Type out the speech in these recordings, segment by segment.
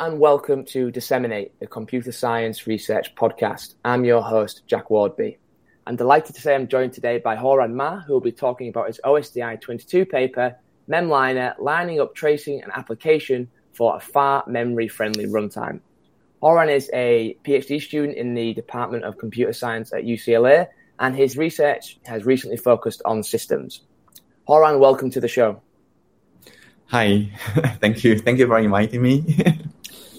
and welcome to Disseminate, the Computer Science Research Podcast. I'm your host, Jack Wardby. I'm delighted to say I'm joined today by Haoran Ma, who will be talking about his OSDI 22 paper, Memliner, lining up tracing and application for a far memory-friendly runtime. Haoran is a PhD student in the Department of Computer Science at UCLA, and his research has recently focused on systems. Haoran, welcome to the show. Hi, thank you. Thank you for inviting me.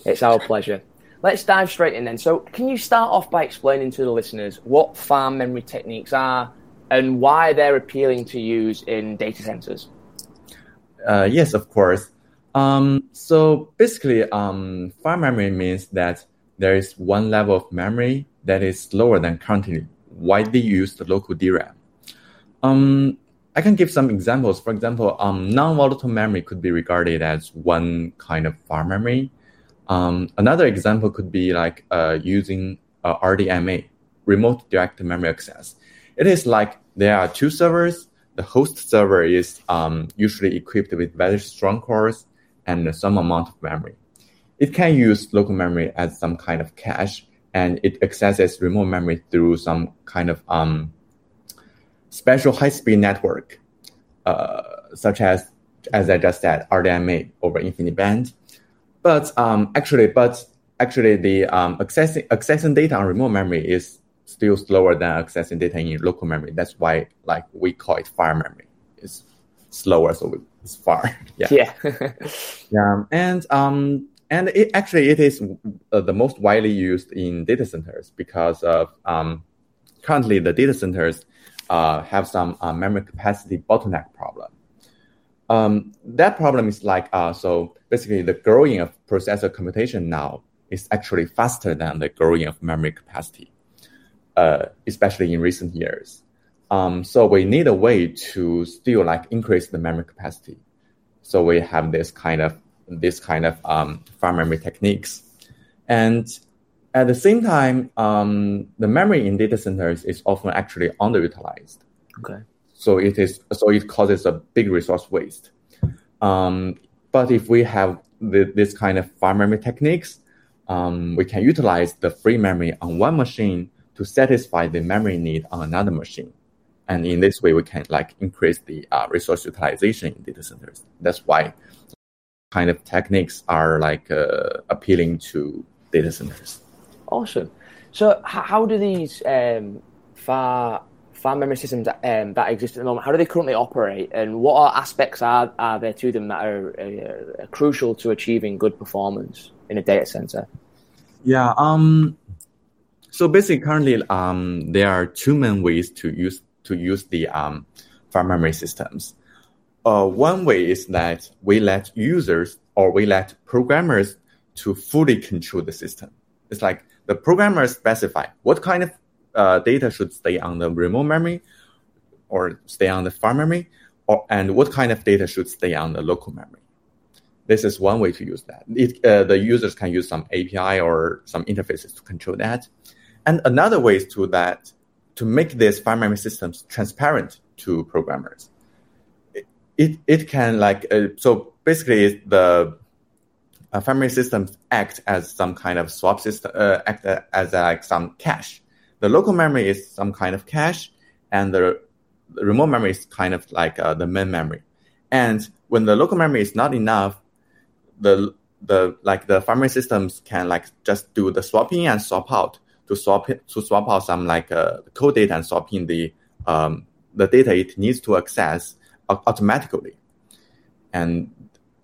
It's our pleasure. Let's dive straight in then. So can you start off by explaining to the listeners what far memory techniques are and why they're appealing to use in data centers? Yes, of course. So basically, far memory means that there is one level of memory that is lower than currently widely used local DRAM. I can give some examples. For example, non-volatile memory could be regarded as one kind of far memory. Another example could be like using RDMA, remote direct memory access. It is like there are two servers. The host server is usually equipped with very strong cores and some amount of memory. It can use local memory as some kind of cache, and it accesses remote memory through some kind of special high-speed network, such as I just said, RDMA over InfiniBand. But actually, the accessing data on remote memory is still slower than accessing data in local memory. That's why, like, we call it far memory. It's slower, so it's far. And it is the most widely used in data centers because of currently the data centers have some memory capacity bottleneck problem. That problem is like, so basically the growing of processor computation now is actually faster than the growing of memory capacity, especially in recent years. So we need a way to still like increase the memory capacity. So we have this kind of far memory techniques. And at the same time, the memory in data centers is often actually underutilized. Okay. So it causes a big resource waste. But if we have this kind of far memory techniques, we can utilize the free memory on one machine to satisfy the memory need on another machine. And in this way, we can like increase the resource utilization in data centers. That's why kind of techniques are like appealing to data centers. Awesome. So how do these far memory systems that exist at the moment, how do they currently operate, and what aspects are there to them that are crucial to achieving good performance in a data center? Yeah. So basically, currently, there are two main ways to use the far memory systems. One way is that we let programmers to fully control the system. It's like the programmers specify what kind of data should stay on the remote memory or stay on the far memory, and what kind of data should stay on the local memory. This is one way to use that. The users can use some API or some interfaces to control that. And another way is to make these far memory systems transparent to programmers. Basically far memory systems act as some kind of swap system, act as some cache. The local memory is some kind of cache, and the remote memory is kind of like the main memory. And when the local memory is not enough, the far memory systems can like just do the swap in and swap out to swap out some like code data and swap in the data it needs to access automatically. And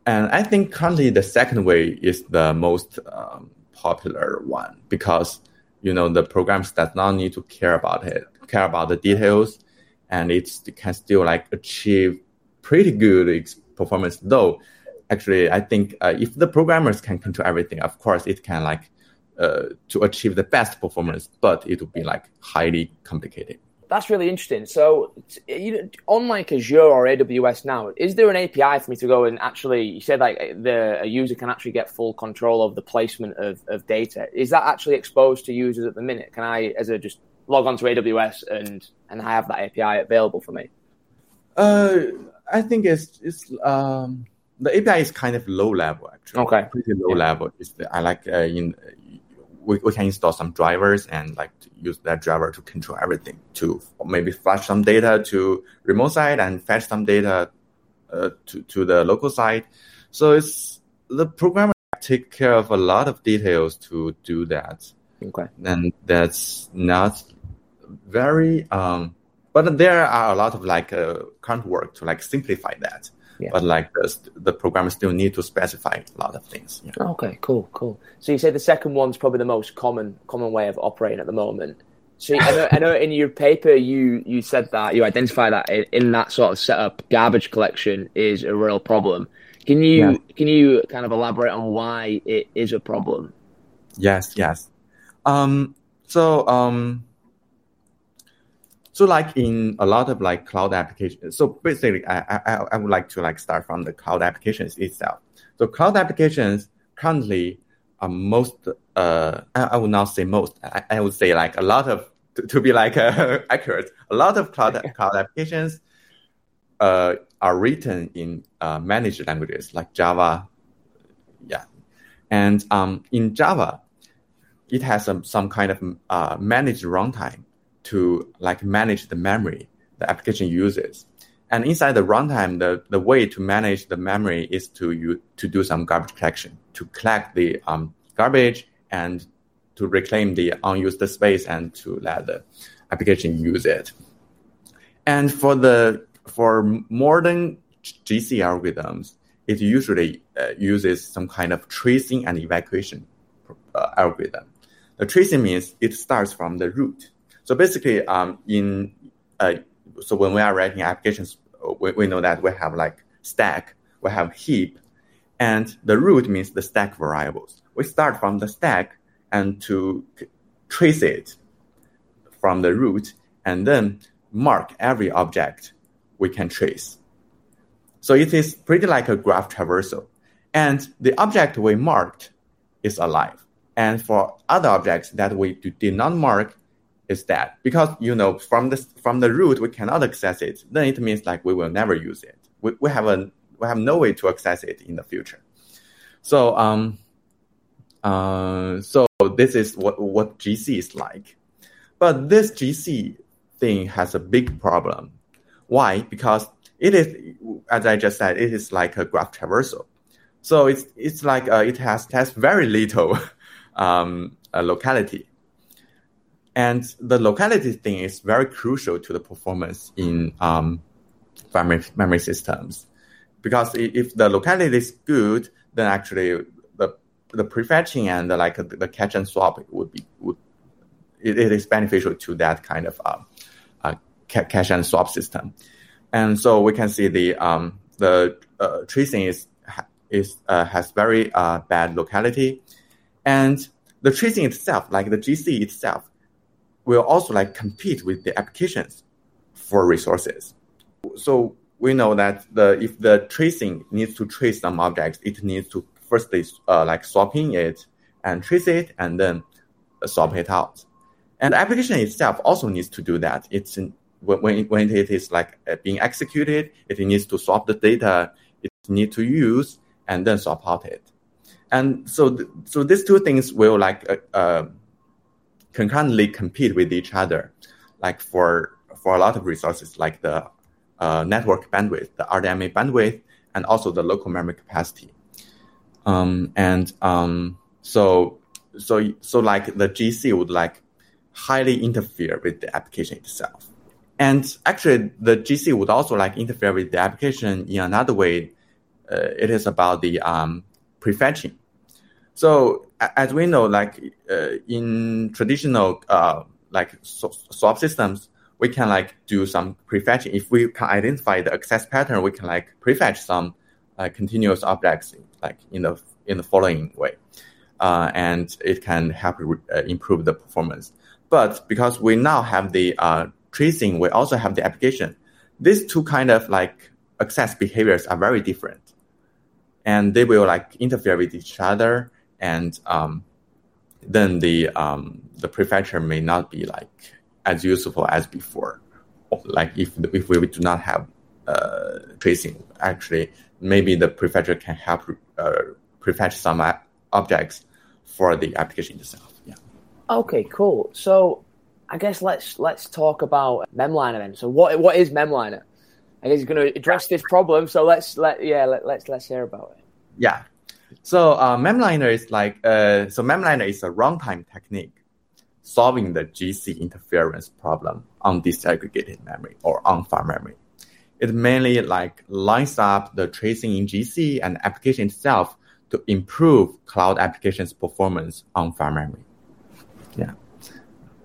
I think currently the second way is the most popular one because, the programs does not need to care about the details, and it can still like achieve pretty good performance. Though, actually, I think if the programmers can control everything, of course, it can like to achieve the best performance, but it would be like highly complicated. That's really interesting. So, on like Azure or AWS now, is there an API for me to go and actually? You said like a user can actually get full control of the placement of data. Is that actually exposed to users at the minute? Can I, just log on to AWS and I have that API available for me? I think it's the API is kind of low level, actually. Okay. Pretty low level. We can install some drivers and like use that driver to control everything, to maybe flash some data to remote side and fetch some data to the local side. So it's the programmer take care of a lot of details to do that. Okay. And that's not very but there are a lot of like current work to like simplify that. Yeah. But like the programmers still need to specify a lot of things. Yeah. Okay, cool. So you say the second one's probably the most common way of operating at the moment. So I know in your paper you said that you identify that in that sort of setup, garbage collection is a real problem. Can you kind of elaborate on why it is a problem? Yes. So like in a lot of like cloud applications, so basically I would like to like start from the cloud applications itself. So cloud applications currently are I would not say most, I would say like a lot of, to be like accurate, a lot of cloud applications are written in managed languages like Java. Yeah. And in Java, it has some kind of managed runtime to like manage the memory the application uses. And inside the runtime, the way to manage the memory is to do some garbage collection, to collect the garbage and to reclaim the unused space and to let the application use it. And for modern GC algorithms, it usually uses some kind of tracing and evacuation algorithm. The tracing means it starts from the root. So basically, when we are writing applications, we know that we have like stack, we have heap, and the root means the stack variables. We start from the stack and to trace it from the root, and then mark every object we can trace. So it is pretty like a graph traversal, and the object we marked is alive. And for other objects that we did not mark, is that because from the root we cannot access it, then it means like we will never use it. We have no way to access it in the future. So so this is what GC is like. But this GC thing has a big problem. Why? Because it is, as I just said, it is like a graph traversal. So it's like it has very little locality. And the locality thing is very crucial to the performance in memory systems. Because if the locality is good, then actually the prefetching and the catch and swap it is beneficial to that kind of catch and swap system. And so we can see the tracing has very bad locality. And the tracing itself, like the GC itself, will also like compete with the applications for resources. So we know that if the tracing needs to trace some objects, it needs to firstly swapping it and trace it and then swap it out. And the application itself also needs to do that. It's when it is like being executed, it needs to swap the data it needs to use and then swap out it. And so these two things will like concurrently compete with each other, like for a lot of resources, like the network bandwidth, the RDMA bandwidth, and also the local memory capacity. So like the GC would like highly interfere with the application itself. And actually, the GC would also like interfere with the application in another way. It is about the prefetching. So as we know, like in traditional swap systems, we can like do some prefetching. If we can identify the access pattern, we can like prefetch some continuous objects like in the following way, and it can help improve the performance. But because we now have the tracing, we also have the application. These two kind of like access behaviors are very different, and they will like interfere with each other. And then the prefetcher may not be like as useful as before. Like if we do not have tracing, actually maybe the prefetcher can help prefetch some objects for the application itself. Yeah. Okay, cool. So I guess let's talk about Memliner then. So what is Memliner? I guess it's going to address this problem. So let's hear about it. Yeah. So Memliner is Memliner is a runtime technique solving the GC interference problem on disaggregated memory or on-file memory. It mainly lines up the tracing in GC and the application itself to improve cloud applications performance on file memory. Yeah.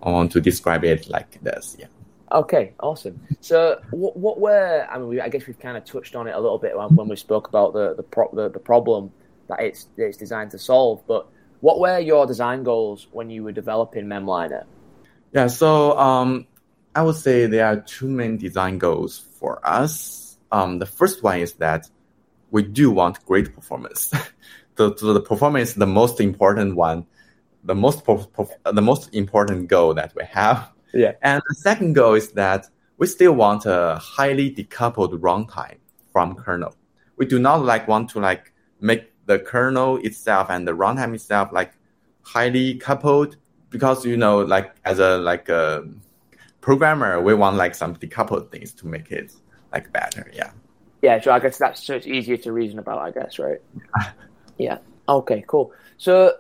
I want to describe it like this. Yeah. Okay, awesome. So I guess we've kind of touched on it a little bit when we spoke about the problem that it's designed to solve, but what were your design goals when you were developing Memliner? Yeah, so I would say there are two main design goals for us. The first one is that we do want great performance. The performance is the most important one, the most important goal that we have. Yeah. And the second goal is that we still want a highly decoupled runtime from kernel. We do not want to make the kernel itself and the runtime itself highly coupled because as a programmer we want some decoupled things to make it better. Yeah. Yeah, so I guess that's so it's easier to reason about, I guess, right? Yeah. Okay, cool. So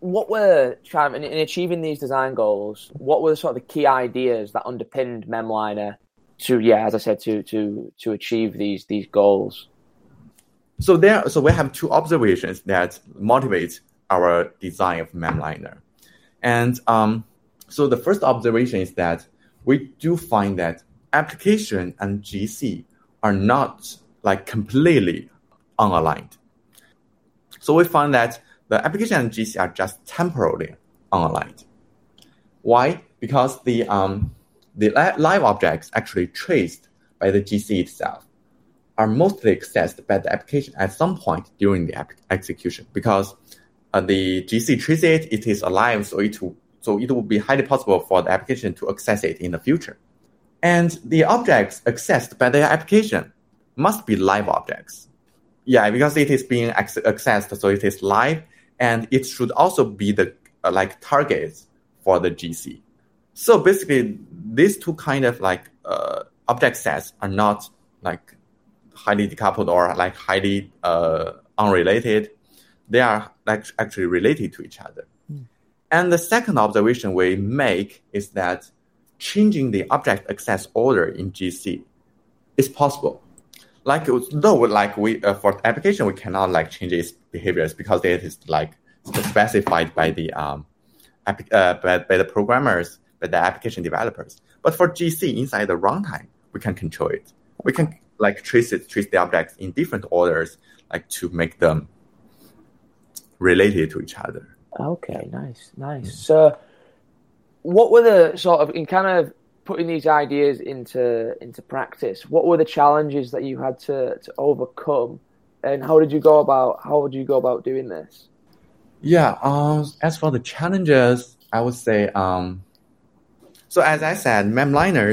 what were, in achieving these design goals, what were sort of the key ideas that underpinned Memliner to achieve these goals? So we have two observations that motivate our design of Memliner. And so the first observation is that we do find that application and GC are not completely unaligned. So we find that the application and GC are just temporarily unaligned. Why? Because the live objects actually traced by the GC itself are mostly accessed by the application at some point during the execution. Because the GC traces it, it is alive, so it will be highly possible for the application to access it in the future. And the objects accessed by the application must be live objects. Yeah, because it is being accessed, so it is live. And it should also be the targets for the GC. So basically, these two kind of object sets are not highly decoupled or highly unrelated. They are actually related to each other. Mm. And the second observation we make is that changing the object access order in GC is possible. Though for the application, we cannot change its behaviors because it is specified by the by the programmers, by the application developers. But for GC inside the runtime, we can control it. We can trace the objects in different orders, to make them related to each other. Okay, nice. Mm. So, what were the putting these ideas into practice, what were the challenges that you had to overcome, and how would you go about doing this? Yeah, as for the challenges, I would say, so as I said, Memliner,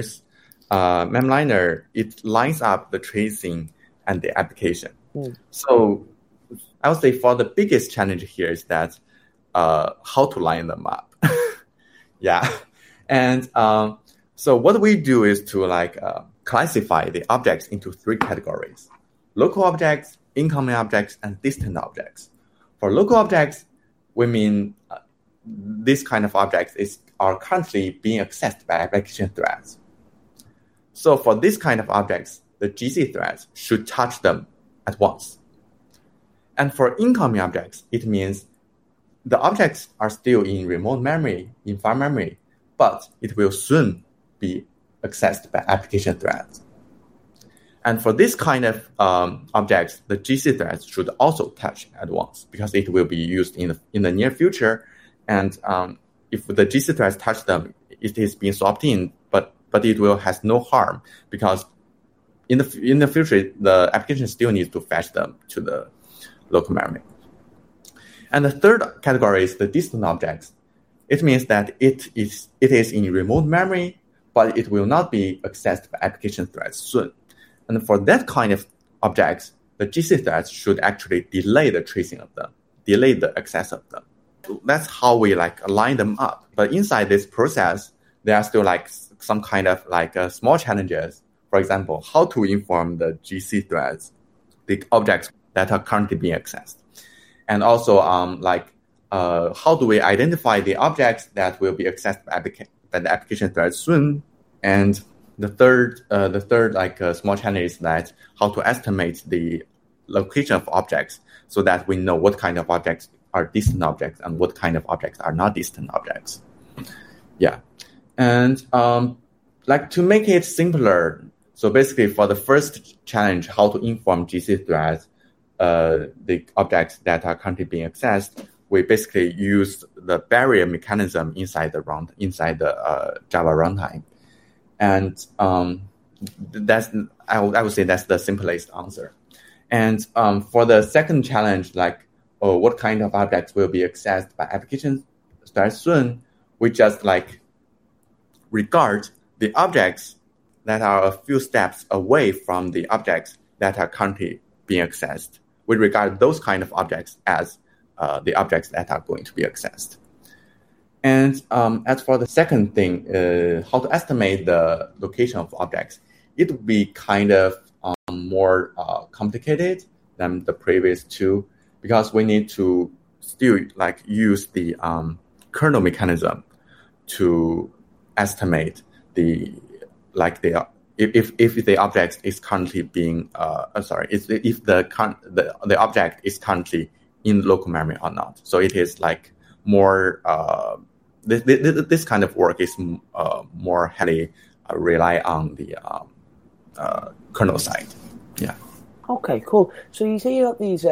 it lines up the tracing and the application. Mm. So I would say for the biggest challenge here is that how to line them up. Yeah, and so what we do is to classify the objects into three categories: local objects, incoming objects, and distant objects. For local objects, we mean this kind of objects are currently being accessed by application threads. So for this kind of objects, the GC threads should touch them at once. And for incoming objects, it means the objects are still in remote memory, in file memory, but it will soon be accessed by application threads. And for this kind of objects, the GC threads should also touch at once because it will be used in the near future. And if the GC threads touch them, it is being swapped in, but it will has no harm because in the future, the application still needs to fetch them to the local memory. And the third category is the distant objects. It means that it is in remote memory, but it will not be accessed by application threads soon. And for that kind of objects, the GC threads should actually delay the tracing of them, delay the access of them. That's how we align them up. But inside this process, there are still some kind of small challenges. For example, how to inform the GC threads, the objects that are currently being accessed. And also, how do we identify the objects that will be accessed by the application thread soon? And the third small challenge is that how to estimate the location of objects so that we know what kind of objects are distant objects and what kind of objects are not distant objects. Yeah. And to make it simpler, so basically for the first challenge, how to inform GC threads, the objects that are currently being accessed, we basically use the barrier mechanism inside the Java runtime. And I would say that's the simplest answer. And for the second challenge, what kind of objects will be accessed by application threads soon, we just regard the objects that are a few steps away from the objects that are currently being accessed. We regard those kind of objects as the objects that are going to be accessed. And as for the second thing, how to estimate the location of objects, it would be kind of more complicated than the previous two, because we need to still use the kernel mechanism to estimate if the object is currently being if the object is currently in local memory or not. So it is more this kind of work is more heavily rely on the kernel side. Yeah. Okay, cool. So you say you got these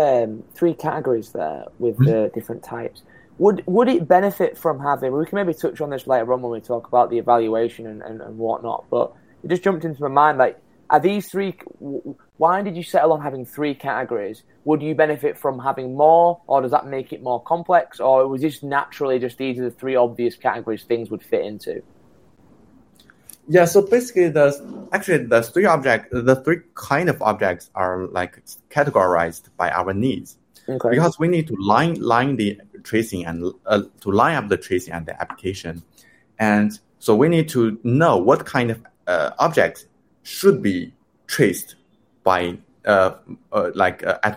three categories there with the different types. Would it benefit from having, we can maybe touch on this later on when we talk about the evaluation and whatnot, but it just jumped into my mind, are these three, why did you settle on having three categories? Would you benefit from having more, or does that make it more complex, or was this naturally just these are the three obvious categories things would fit into? Yeah, so basically, the three kind of objects are categorized by our needs. Okay. Because we need to line the tracing and to line up the tracing and the application, and so we need to know what kind of objects should be traced by at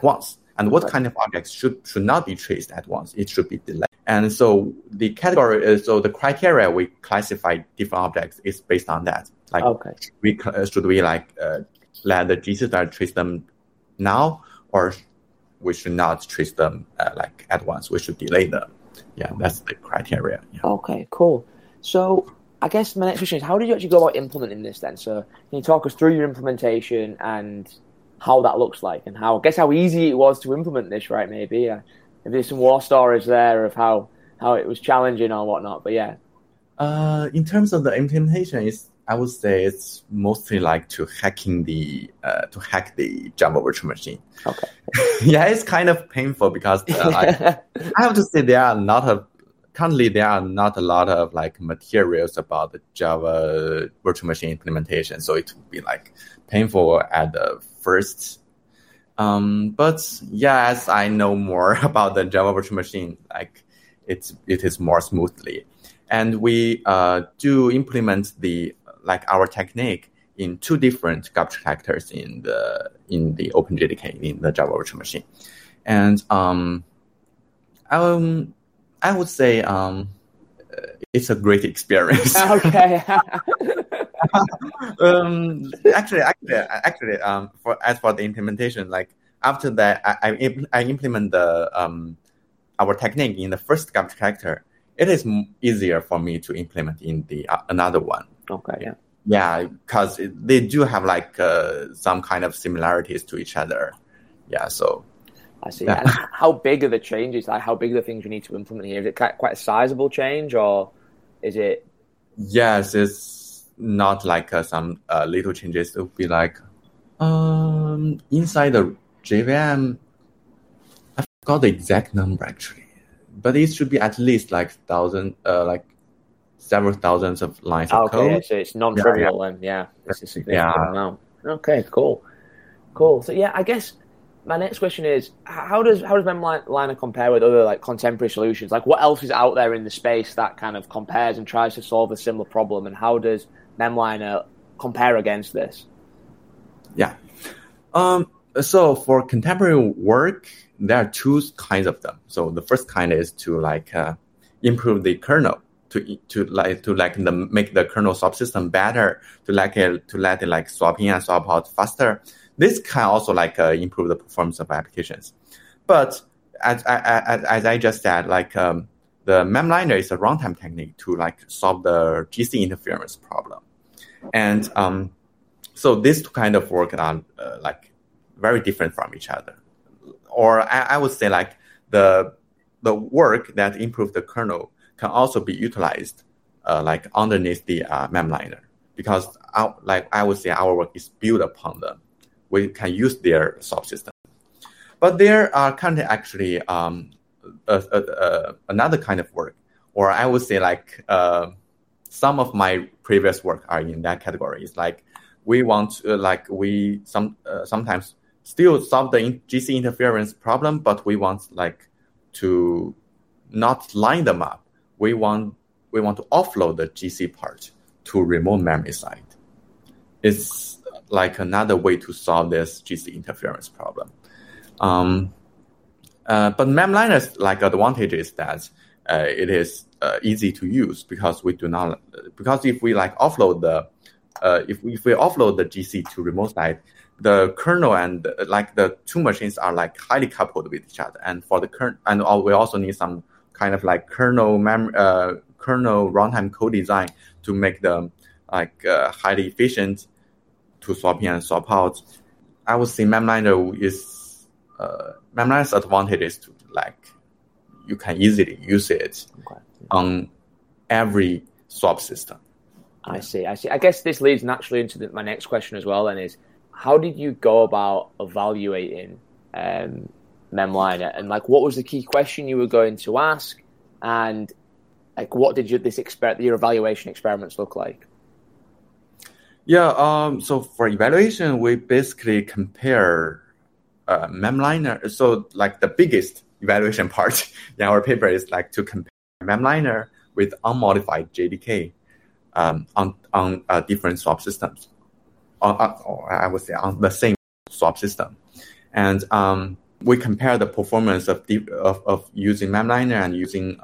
once, and what kind of objects should not be traced at once. It should be delayed. And so the category, so the criteria we classify different objects is based on that. Okay. Should we let the GC thread trace them now, or we should not trace them at once? We should delay them. Yeah, that's the criteria. Yeah. Okay, cool. So I guess my next question is, how did you actually go about implementing this then? So can you talk us through your implementation and how that looks like, and how easy it was to implement this, right? Maybe, yeah. If there's some war stories there of how it was challenging or whatnot, but yeah. In terms of the implementation, I would say it's mostly to hack the Java virtual machine. Okay. Yeah, it's kind of painful because I have to say there are not a lot of materials about the Java virtual machine implementation, so it would be painful at the first. But yeah, as I know more about the Java virtual machine, it is more smoothly, and we do implement the our technique in two different garbage collectors in the OpenJDK in the Java virtual machine, and I would say it's a great experience. Okay. As for the implementation, after that, I implement the our technique in the first garbage collector. It is easier for me to implement in the another one. Okay. Yeah. Yeah, because they do have some kind of similarities to each other. Yeah. So. I see. Yeah. And how big are the changes? How big are the things you need to implement here? Is it quite a sizable change, or is it? Yes, it's not some little changes. It would be inside the JVM, I forgot the exact number actually, but it should be at least several thousands of lines of code. Okay, so it's non-trivial then. Yeah. It's a significant amount. Okay, cool. So yeah, I guess my next question is, how does Memliner compare with other like contemporary solutions? Like, what else is out there in the space that kind of compares and tries to solve a similar problem, and how does Memliner compare against this? Yeah. So for contemporary work, there are two kinds of them. So the first kind is to like improve the kernel to make the kernel subsystem better, to let it like swap in and swap out faster. This can also like improve the performance of applications. But as I just said, like the Memliner is a runtime technique to like solve the GC interference problem. And so these two kind of work are like very different from each other. Or I would say like the work that improves the kernel can also be utilized like underneath the Memliner, because I would say our work is built upon them. We can use their subsystem. But there are currently actually another kind of work, or I would say like some of my previous work are in that category. It's like we want to, like we sometimes still solve the GC interference problem, but we want like to not line them up. We want to offload the GC part to remote memory side. It's like another way to solve this GC interference problem. But Memliner's like advantage is that it is easy to use, because we do not, because if we like offload the if we offload the GC to remote side, the kernel and like the two machines are like highly coupled with each other. And for the and we also need some kind of like kernel runtime co-design to make them like highly efficient to swap in and swap out. I would say Memliner's advantage is to like you can easily use it on every swap system. I see. I guess this leads naturally into my next question as well, and is how did you go about evaluating Memliner, and like what was the key question you were going to ask, and like what did your evaluation experiments look like? Yeah, so for evaluation, we basically compare Memliner. So like the biggest evaluation part in our paper is like to compare Memliner with unmodified JDK on different swap systems, or I would say on the same swap system. And we compare the performance of using Memliner and using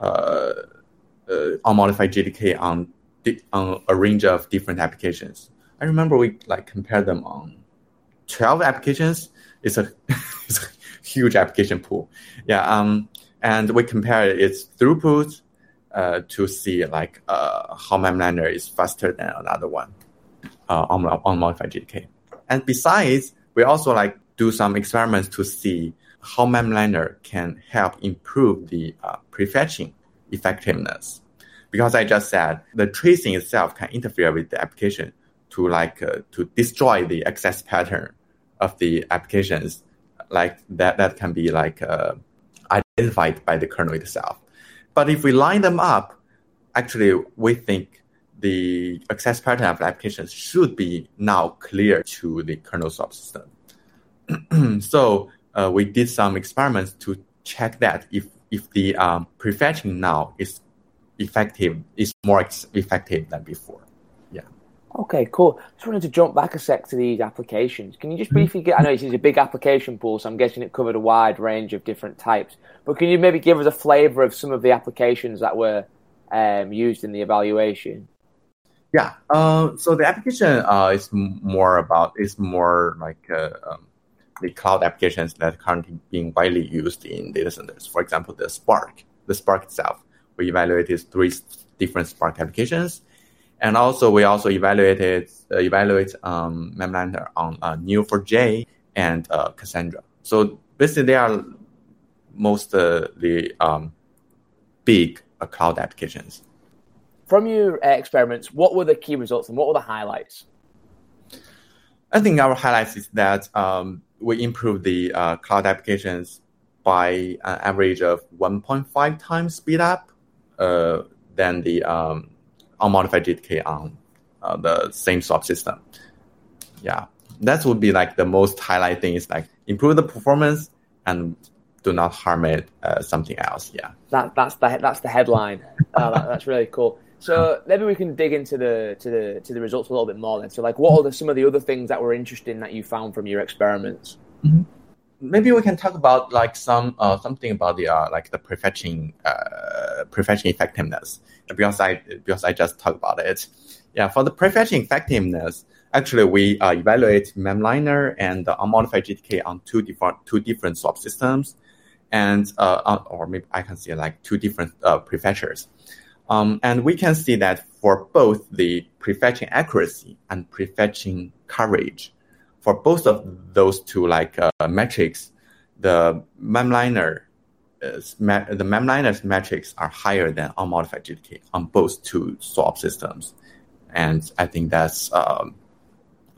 unmodified JDK on a range of different applications. I remember we like compared them on 12 applications. It's a huge application pool. Yeah. And we compared its throughput to see like how Memliner is faster than another one on modified JDK. And besides, we also like do some experiments to see how Memliner can help improve the prefetching effectiveness. Because I just said the tracing itself can interfere with the application to like to destroy the access pattern of the applications, like that can be like identified by the kernel itself. But if we line them up, actually we think the access pattern of the applications should be now clear to the kernel subsystem. So we did some experiments to check that if the prefetching now is more effective than before. Yeah. Okay, cool. Just wanted to jump back a sec to these applications. Can you just briefly I know this is a big application pool, so I'm guessing it covered a wide range of different types, but can you maybe give us a flavor of some of the applications that were used in the evaluation? Yeah. So the application is more like the cloud applications that are currently being widely used in data centers. For example, the Spark itself. We evaluated 3 different Spark applications, and also we also evaluate Memliner on Neo4j and Cassandra. So basically, they are most the big cloud applications. From your experiments, what were the key results and what were the highlights? I think our highlights is that we improved the cloud applications by an average of 1.5 times speed up than the unmodified JDK on the same subsystem. Yeah. that would be like the most highlight thing, is like improve the performance and do not harm it. Something else, yeah. That's the headline. That's really cool. So maybe we can dig into the results a little bit more then. So like, what are some of the other things that were interesting that you found from your experiments? Mm-hmm. Maybe we can talk about like something about the prefetching effectiveness, because I just talked about it. Yeah, for the prefetching effectiveness, actually we evaluate Memliner and unmodified GTK on two different swap systems, and or maybe I can say like two different prefetchers. And we can see that for both the prefetching accuracy and prefetching coverage, for both of those two metrics, the Memliner's metrics are higher than unmodified GTK on both two swap systems, and I think that's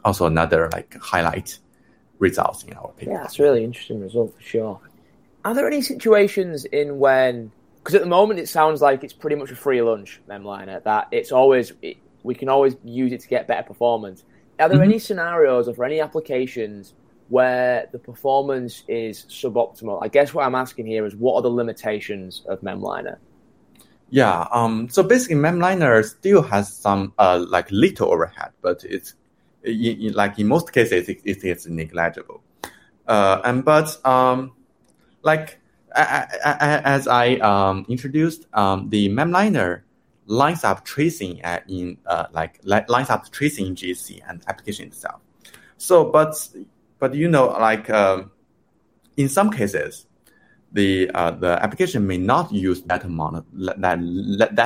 also another highlight results in our paper. Yeah, that's a really interesting result for sure. Are there any situations in when? Because at the moment, it sounds like it's pretty much a free lunch, Memliner, that it's always we can always use it to get better performance. Are there any scenarios or for any applications where the performance is suboptimal? I guess what I'm asking here is, what are the limitations of Memliner? Yeah, so basically, Memliner still has some little overhead, but it's in most cases it's negligible. As I introduced, the Memliner lines up tracing in GC and application itself. So, but in some cases, the application may not use that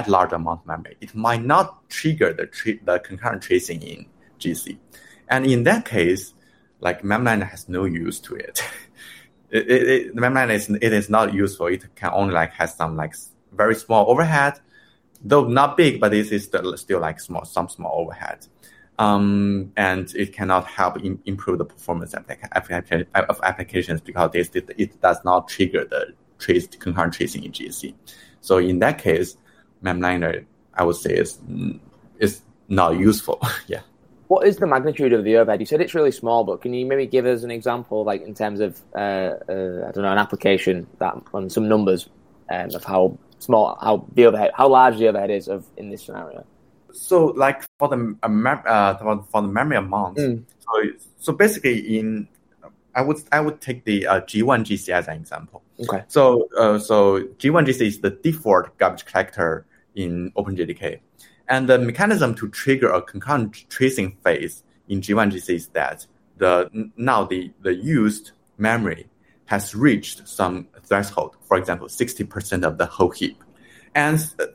large amount of memory. It might not trigger the concurrent tracing in GC, and in that case, Memliner has no use to it. Memliner is not useful. It can only has some very small overhead, though not big, but this is still some small overhead, and it cannot help improve the performance of applications because it does not trigger the concurrent tracing in GC. So in that case, Memliner, I would say, is not useful. Yeah. What is the magnitude of the overhead? You said it's really small, but can you maybe give us an example, in terms of, an application that on some numbers of how small, how large the overhead is in this scenario? So, for the memory amount, so basically, I would take the G1 GC as an example. Okay. So G1 GC is the default garbage collector in OpenJDK. And the mechanism to trigger a concurrent tracing phase in G1 GC is that the used memory has reached some threshold, for example, 60% of the whole heap. But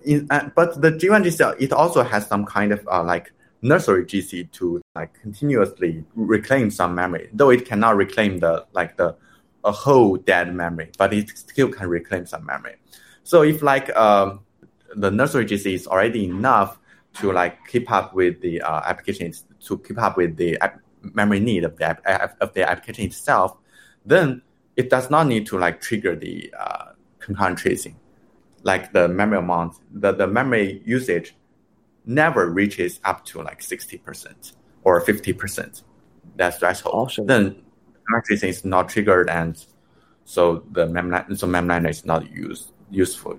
the G1 GC, it also has some kind of nursery GC to continuously reclaim some memory, though it cannot reclaim a whole dead memory, but it still can reclaim some memory. So if the nursery GC is already enough to keep up with the applications, to keep up with the memory need of the application itself, then it does not need to trigger the concurrent tracing. The memory amount, the memory usage never reaches up to 60% or 50%. That's threshold. Awesome. Then concurrent tracing is not triggered, and so the Memliner is not useful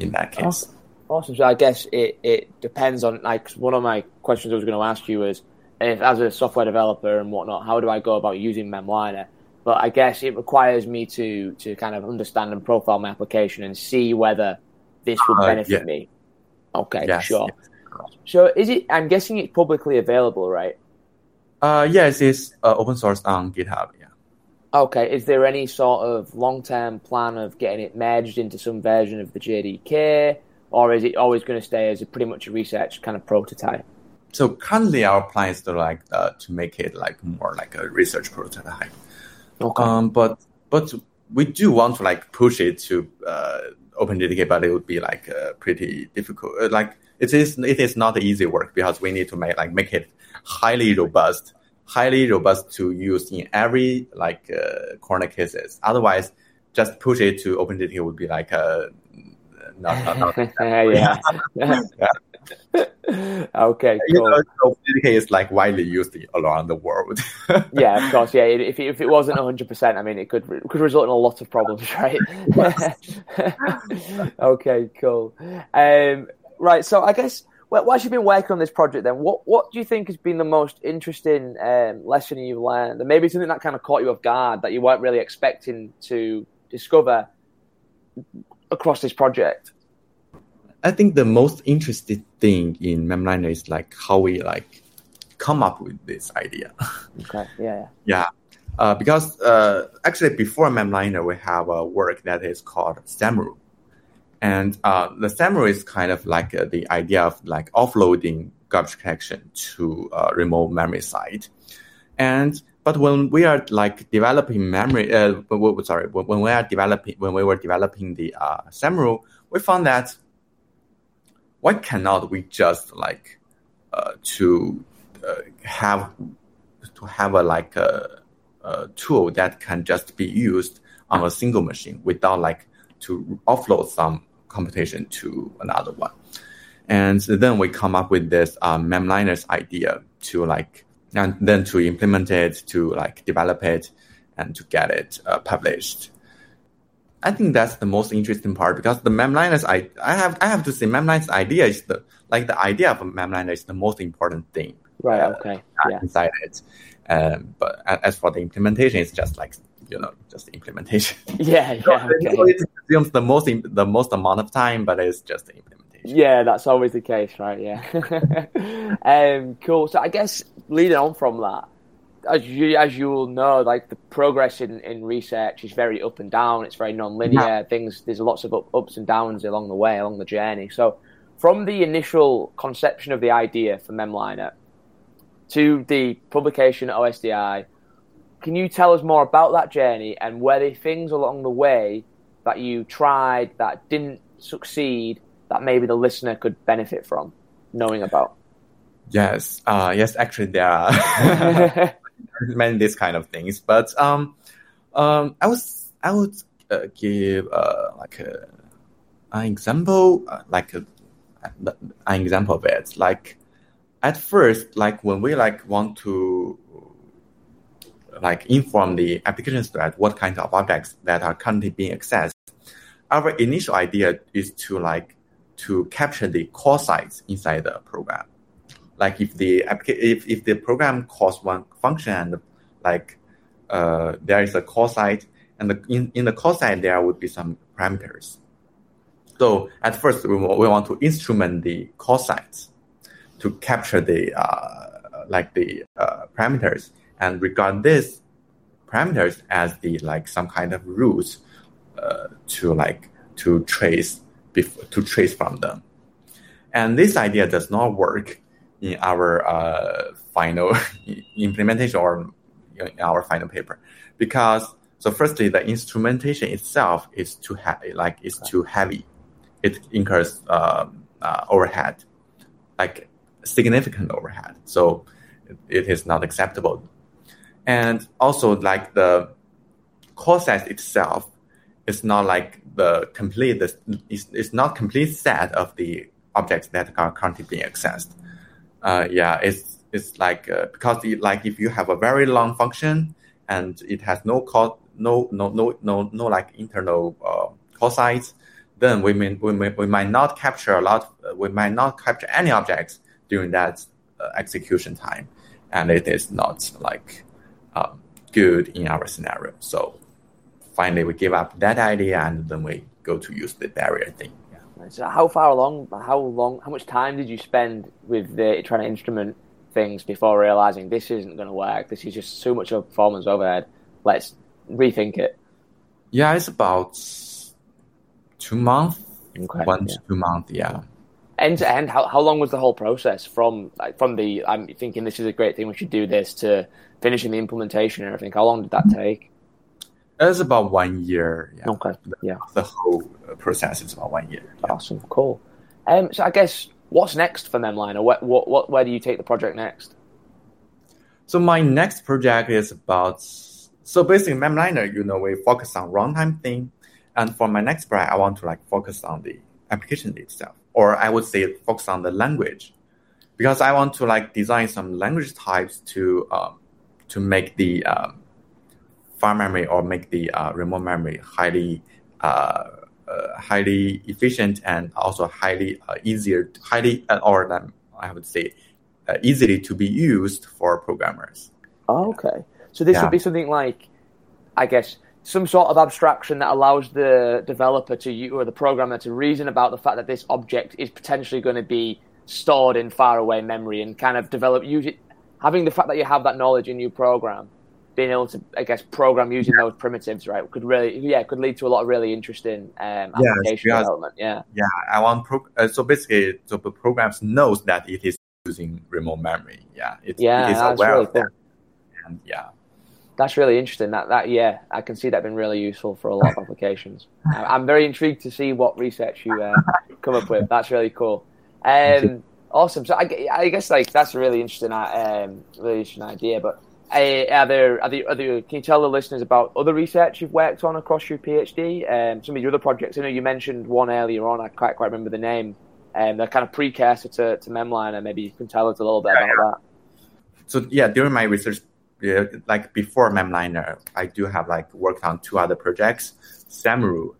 in that case. Awesome. So I guess it depends on, one of my questions I was going to ask you is, if as a software developer and whatnot, how do I go about using Memliner? But I guess it requires me to kind of understand and profile my application and see whether this would benefit me. Okay, yes, sure. Yes. So is it, I'm guessing it's publicly available, right? Yes, it's open source on GitHub, yeah. Okay, is there any sort of long-term plan of getting it merged into some version of the JDK, or is it always going to stay as pretty much a research kind of prototype? So currently our plan is to make it more like a research prototype. Okay. But we do want to push it to OpenJDK, but it would be pretty difficult. It is not easy work because we need to make it highly robust to use in every corner cases. Otherwise, just push it to OpenJDK would be not. Yeah. Okay, cool. You know, OpenJDK is like widely used around the world. Yeah, of course. Yeah, if it wasn't 100%, I mean, it could result in a lot of problems, right? Okay, cool. Right, so I guess whilst you've been working on this project, then what do you think has been the most interesting lesson you've learned, and maybe something that kind of caught you off guard that you weren't really expecting to discover across this project? I think the most interesting thing in Memliner is like how we like come up with this idea. Okay. Yeah. Yeah. Because actually before Memliner, we have a work that is called Semeru, and the Semeru is kind of like the idea of like offloading garbage collection to a remote memory site, but when we are like developing memory, when we were developing the Semeru, we found that. Why cannot we just like have a tool that can just be used on a single machine without like to offload some computation to another one? And then we come up with this Memliner's idea to like, and then to implement it, to like develop it, and to get it published. I think that's the most interesting part, because the Memliner's I have to say Memliner's idea is the idea of Memliner is the most important thing. Right. Okay. Yeah. Inside it, but as for the implementation, it's just like just implementation. Yeah. So, okay. It consumes the most amount of time, but it's just the implementation. Yeah, that's always the case, right? Yeah. Cool. So I guess leading on from that. As you will know, like the progress in research is very up and down. It's very non-linear. Yeah. There's lots of ups and downs along the way, along the journey. So from the initial conception of the idea for Memliner to the publication at OSDI, can you tell us more about that journey, and were there things along the way that you tried that didn't succeed that maybe the listener could benefit from knowing about? Yes. Yes, actually there are. Many these kind of things, but I would give an example of it. Like at first, like when we like want to like inform the application thread what kind of objects that are currently being accessed, our initial idea is to capture the call sites inside the program. Like if the program calls one function and there is a call site, and in the call site there would be some parameters. So at first we want to instrument the call sites to capture the parameters, and regard these parameters as the like some kind of rules to trace from them. And this idea does not work in our final implementation or in our final paper, because firstly the instrumentation itself is too heavy, it incurs overhead, like significant overhead. So it is not acceptable, and also like the call set itself is not like the complete set of the objects that are currently being accessed. Because if you have a very long function and it has no internal call sites, then we might not capture any objects during that execution time, and it is not like good in our scenario. So finally, we give up that idea, and then we go to use the barrier thing. So how much time did you spend with trying to instrument things before realizing this isn't going to work? This is just too much of performance overhead. Let's rethink it. Yeah, it's about 2 months. Okay, 1 to 2 months, yeah. End to end, how long was the whole process from I'm thinking this is a great thing, we should do this, to finishing the implementation and everything? How long did that take? It's about 1 year. Yeah. Okay. Yeah. The whole process is about 1 year. Yeah. Awesome. Cool. So I guess what's next for Memliner? Where do you take the project next? So my next project is basically Memliner. We focus on runtime thing, and for my next project, I want to focus on the application itself. or I would say focus on the language, because I want to like design some language types to make the file memory or make the remote memory highly highly efficient and also highly easier, highly or I would say easily to be used for programmers. Oh, okay, so this would be something like, I guess, some sort of abstraction that allows the developer to, or the programmer to reason about the fact that this object is potentially going to be stored in faraway memory and kind of develop, use it, having the fact that you have that knowledge in your program, being able to, I guess, program using those primitives, right, could really, could lead to a lot of really interesting application development. I want, so the programs knows that it is using remote memory. It is aware really of that. And that's really interesting. That I can see that being really useful for a lot of applications. I'm very intrigued to see what research you come up with. That's really cool. Awesome. So I guess like that's a really interesting idea. But can you tell the listeners about other research you've worked on across your PhD? Some of your other projects. I know you mentioned one earlier on. I can't quite remember the name. They're kind of precursor to Memliner. Maybe you can tell us a little bit about that. So during my research. Like before Memliner, I do have like worked on two other projects, Semeru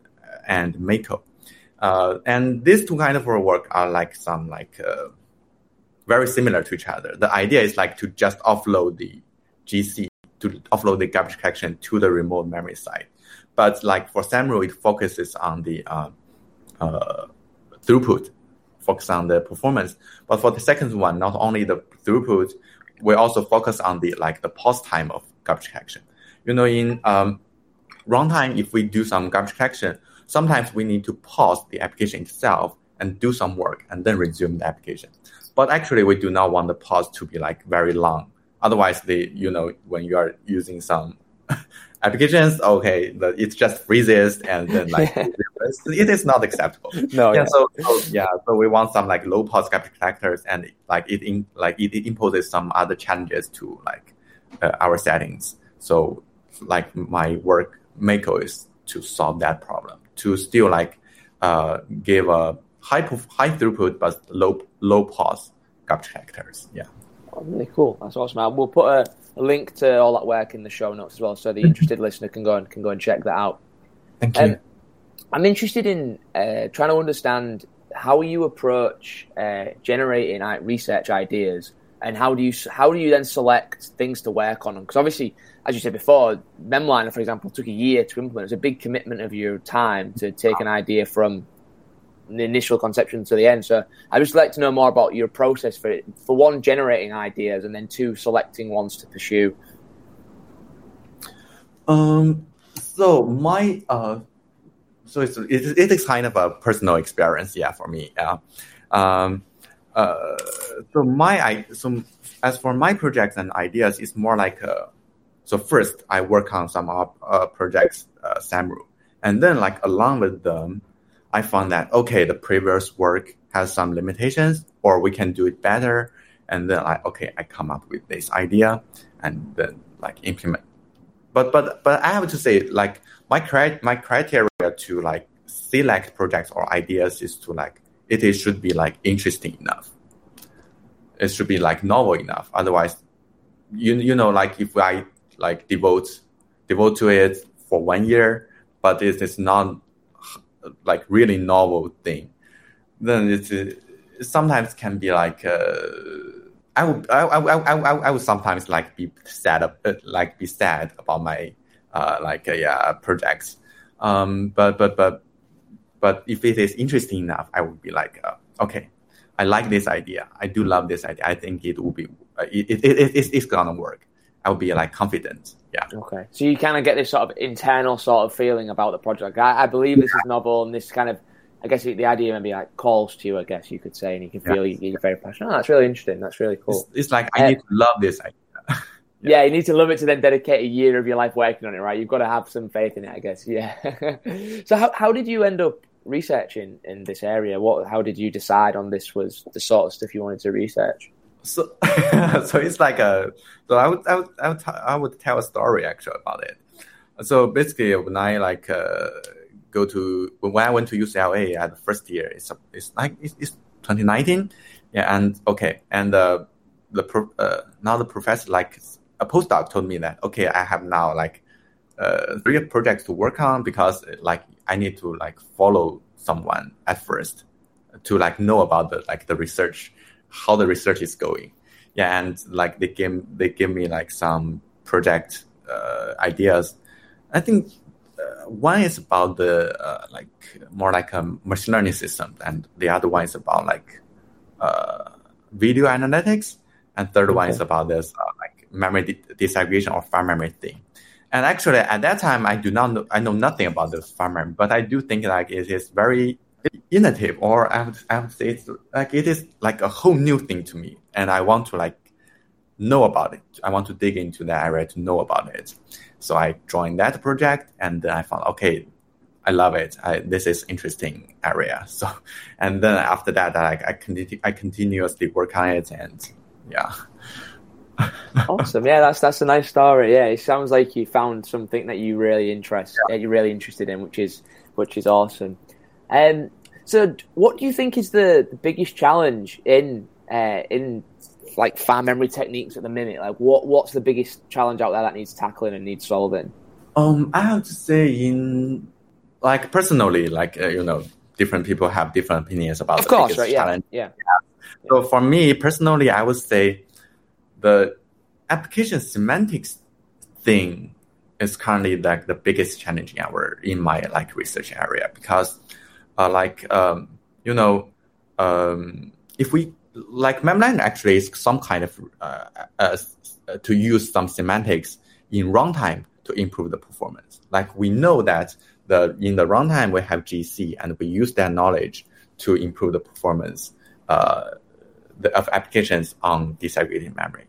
and Mako. And these two kind of work are like some like very similar to each other. The idea is like to just offload the GC, to offload the garbage collection to the remote memory side. But like for Semeru, it focuses on the throughput, focus on the performance. But for the second one, not only the throughput, we also focus on the like the pause time of garbage collection. You know, in runtime, if we do some garbage collection, sometimes we need to pause the application itself and do some work and then resume the application. But actually, we do not want the pause to be like very long. Otherwise, when you are using some applications, it just freezes and then like it is not acceptable. So we want some like low pause garbage collectors, and like it imposes some other challenges to like our settings. So like my work Mako is to solve that problem, to still like give a high throughput but low pause garbage collectors. Really cool. That's awesome. And we'll put a link to all that work in the show notes as well, so the interested listener can go and check that out. Thank you. I'm interested in trying to understand how you approach generating research ideas, and how do you then select things to work on? Because obviously, as you said before, Memliner, for example, took a year to implement. It's a big commitment of your time to take an idea from the initial conception to the end. So I'd just like to know more about your process for one, generating ideas, and then two, selecting ones to pursue. So my it is kind of a personal experience, for me. As for my projects and ideas, it's more like first I work on some projects, Semeru, and then like along with them, I found that the previous work has some limitations, or we can do it better, and then I come up with this idea and then like implement. But I have to say, like my criteria to like select projects or ideas is to like it should be like interesting enough. It should be like novel enough. Otherwise, you know, like if I like devote to it for 1 year, but it is not like really novel thing, then it sometimes can be like I would sometimes like be sad about my projects. But if it is interesting enough, I would be like, I like this idea. I do love this idea. I think it will be it's gonna work. I would be like confident. Yeah. Okay. So you kind of get this sort of internal sort of feeling about the project. I believe this is novel, and this kind of, I guess the idea maybe like calls to you, I guess you could say, and you can feel you're very passionate. Oh, that's really interesting. That's really cool. It's like I need to love this idea. Yeah, you need to love it to then dedicate a year of your life working on it, right? You've got to have some faith in it, I guess. Yeah. So how did you end up researching in this area? How did you decide on this was the sort of stuff you wanted to research? So it's like I would tell a story actually about it. So basically, when I like go to when I went to UCLA at the first year. It's 2019, yeah. And okay, and now the professor, like a postdoc, told me that okay, I have now like 3 projects to work on because like I need to like follow someone at first to like know about the research, how the research is going. Yeah, and like they gave me like some project ideas. I think one is about the more like a machine learning system, and the other one is about like video analytics, and third one is about this like memory disaggregation or file memory thing. And actually, at that time, I know nothing about this file memory, but I do think like it is very innovative, or I would say it's like it is like a whole new thing to me, and I want to like know about it. I want to dig into that area to know about it. So I joined that project, and then I found, okay, I love it. This is interesting area. So, and then after that, I continuously work on it, and yeah. Awesome. Yeah, that's a nice story. Yeah, it sounds like you found something that you really you're really interested in, which is awesome. So what do you think is the biggest challenge in like file memory techniques at the minute? Like what's the biggest challenge out there that needs tackling and needs solving? I have to say, in like personally, like different people have different opinions about of the course, biggest right? challenge. Yeah. So for me personally, I would say the application semantics thing is currently like the biggest challenge in my like research area because if we like Memliner actually is some kind of to use some semantics in runtime to improve the performance. Like we know that in the runtime we have GC, and we use that knowledge to improve the performance of applications on disaggregated memory.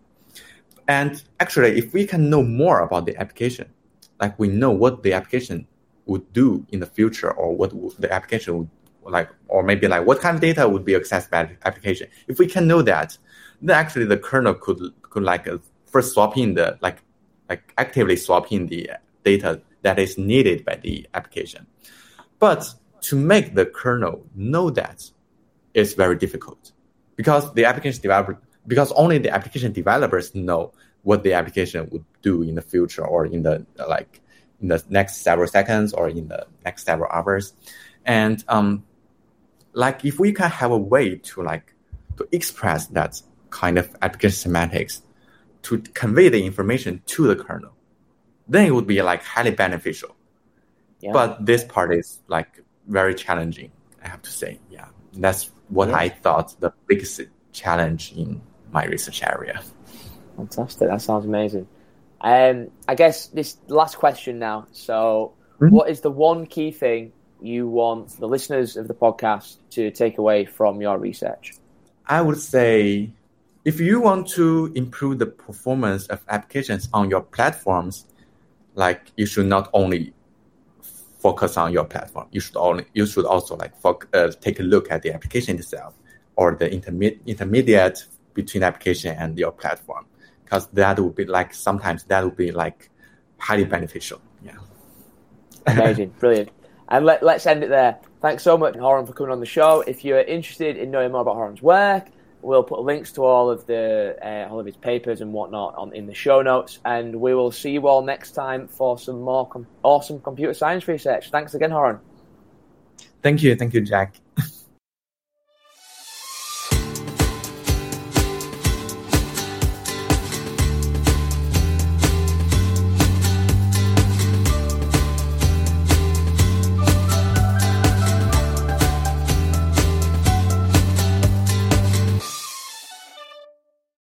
And actually, if we can know more about the application, like we know what the application would do in the future, or what the application would like, or maybe like what kind of data would be accessed by the application. If we can know that, then actually the kernel could like first swap in the like actively swap in the data that is needed by the application. But to make the kernel know that is very difficult because only the application developers know what the application would do in the future, or in the like in the next several seconds, or in the next several hours. And like if we can have a way to like to express that kind of application semantics to convey the information to the kernel, then it would be like highly beneficial. Yeah. But this part is like very challenging, I have to say. Yeah, that's what I thought the biggest challenge in my research area. Fantastic! That sounds amazing. I guess this last question now. So, What is the one key thing you want the listeners of the podcast to take away from your research? I would say, if you want to improve the performance of applications on your platforms, like you should not only focus on your platform. You should also like take a look at the application itself, or the intermediate between application and your platform, because that would be like sometimes that would be like highly beneficial. Yeah. Amazing, brilliant. And let's end it there. Thanks so much, Haoran, for coming on the show. If you're interested in knowing more about Haoran's work, we'll put links to all of his papers and whatnot in the show notes. And we will see you all next time for some more awesome computer science research. Thanks again, Haoran. Thank you. Thank you, Jack.